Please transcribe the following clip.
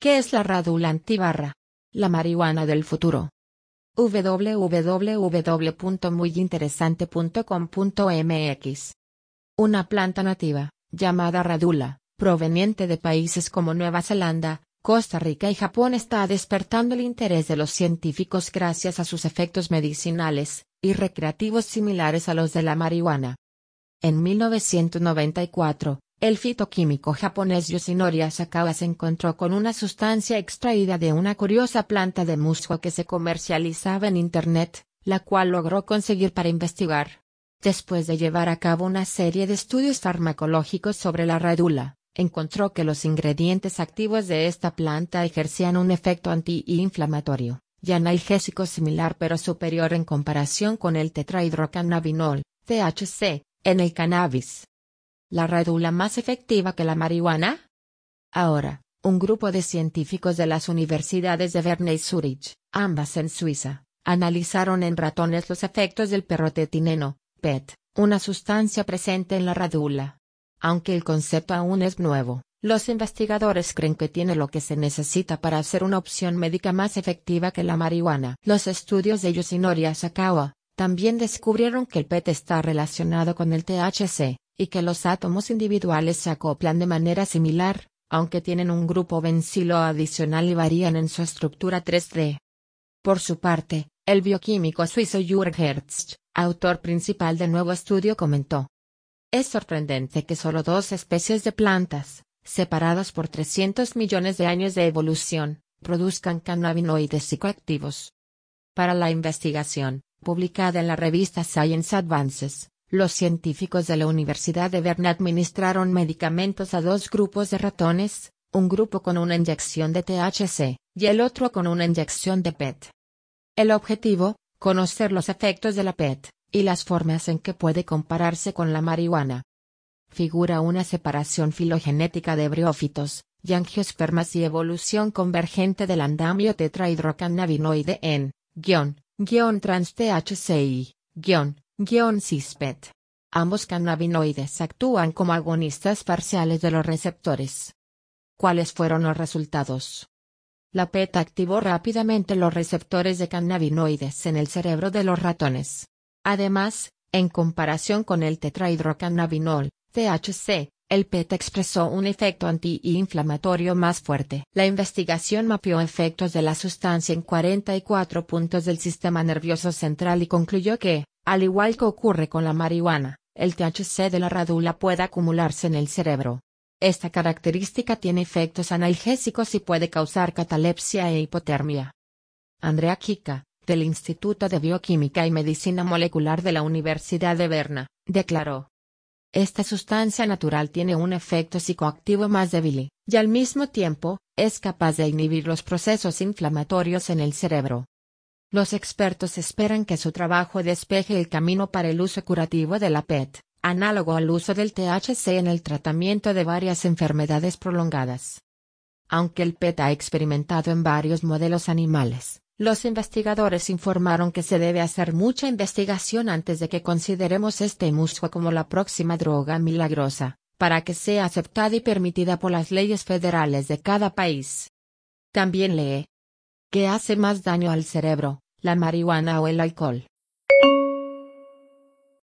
¿Qué es la rádula antibarra? La marihuana del futuro. www.muyinteresante.com.mx. Una planta nativa, llamada radula, proveniente de países como Nueva Zelanda, Costa Rica y Japón, está despertando el interés de los científicos gracias a sus efectos medicinales y recreativos similares a los de la marihuana. En 1994, el fitoquímico japonés Yoshinori Asakawa se encontró con una sustancia extraída de una curiosa planta de musgo que se comercializaba en Internet, la cual logró conseguir para investigar. Después de llevar a cabo una serie de estudios farmacológicos sobre la radula, encontró que los ingredientes activos de esta planta ejercían un efecto antiinflamatorio y analgésico similar pero superior en comparación con el tetrahidrocannabinol, THC, en el cannabis. ¿La radula más efectiva que la marihuana? Ahora, un grupo de científicos de las universidades de Berna y Zúrich, ambas en Suiza, analizaron en ratones los efectos del perrotetineno, PET, una sustancia presente en la radula. Aunque el concepto aún es nuevo, los investigadores creen que tiene lo que se necesita para hacer una opción médica más efectiva que la marihuana. Los estudios de Yoshinori Asakawa también descubrieron que el PET está relacionado con el THC, y que los átomos individuales se acoplan de manera similar, aunque tienen un grupo bencilo adicional y varían en su estructura 3D. Por su parte, el bioquímico suizo Jürgen Herzsch, autor principal del nuevo estudio, comentó: "Es sorprendente que solo dos especies de plantas, separadas por 300 millones de años de evolución, produzcan cannabinoides psicoactivos". Para la investigación, publicada en la revista Science Advances, los científicos de la Universidad de Berna administraron medicamentos a dos grupos de ratones, un grupo con una inyección de THC, y el otro con una inyección de PET. El objetivo: conocer los efectos de la PET, y las formas en que puede compararse con la marihuana. Figura una separación filogenética de briófitos, y angiospermas y evolución convergente del andamio tetrahidrocannabinoide en, trans THC y, cispet. Ambos cannabinoides actúan como agonistas parciales de los receptores. ¿Cuáles fueron los resultados? La PET activó rápidamente los receptores de cannabinoides en el cerebro de los ratones. Además, en comparación con el tetrahidrocannabinol, THC, el PET expresó un efecto antiinflamatorio más fuerte. La investigación mapeó efectos de la sustancia en 44 puntos del sistema nervioso central y concluyó que, al igual que ocurre con la marihuana, el THC de la radula puede acumularse en el cerebro. Esta característica tiene efectos analgésicos y puede causar catalepsia e hipotermia. Andrea Kika, del Instituto de Bioquímica y Medicina Molecular de la Universidad de Berna, declaró: "Esta sustancia natural tiene un efecto psicoactivo más débil, y al mismo tiempo, es capaz de inhibir los procesos inflamatorios en el cerebro". Los expertos esperan que su trabajo despeje el camino para el uso curativo de la PET, análogo al uso del THC en el tratamiento de varias enfermedades prolongadas. Aunque el PET ha experimentado en varios modelos animales, los investigadores informaron que se debe hacer mucha investigación antes de que consideremos este musgo como la próxima droga milagrosa, para que sea aceptada y permitida por las leyes federales de cada país. También lee: ¿qué hace más daño al cerebro, la marihuana o el alcohol?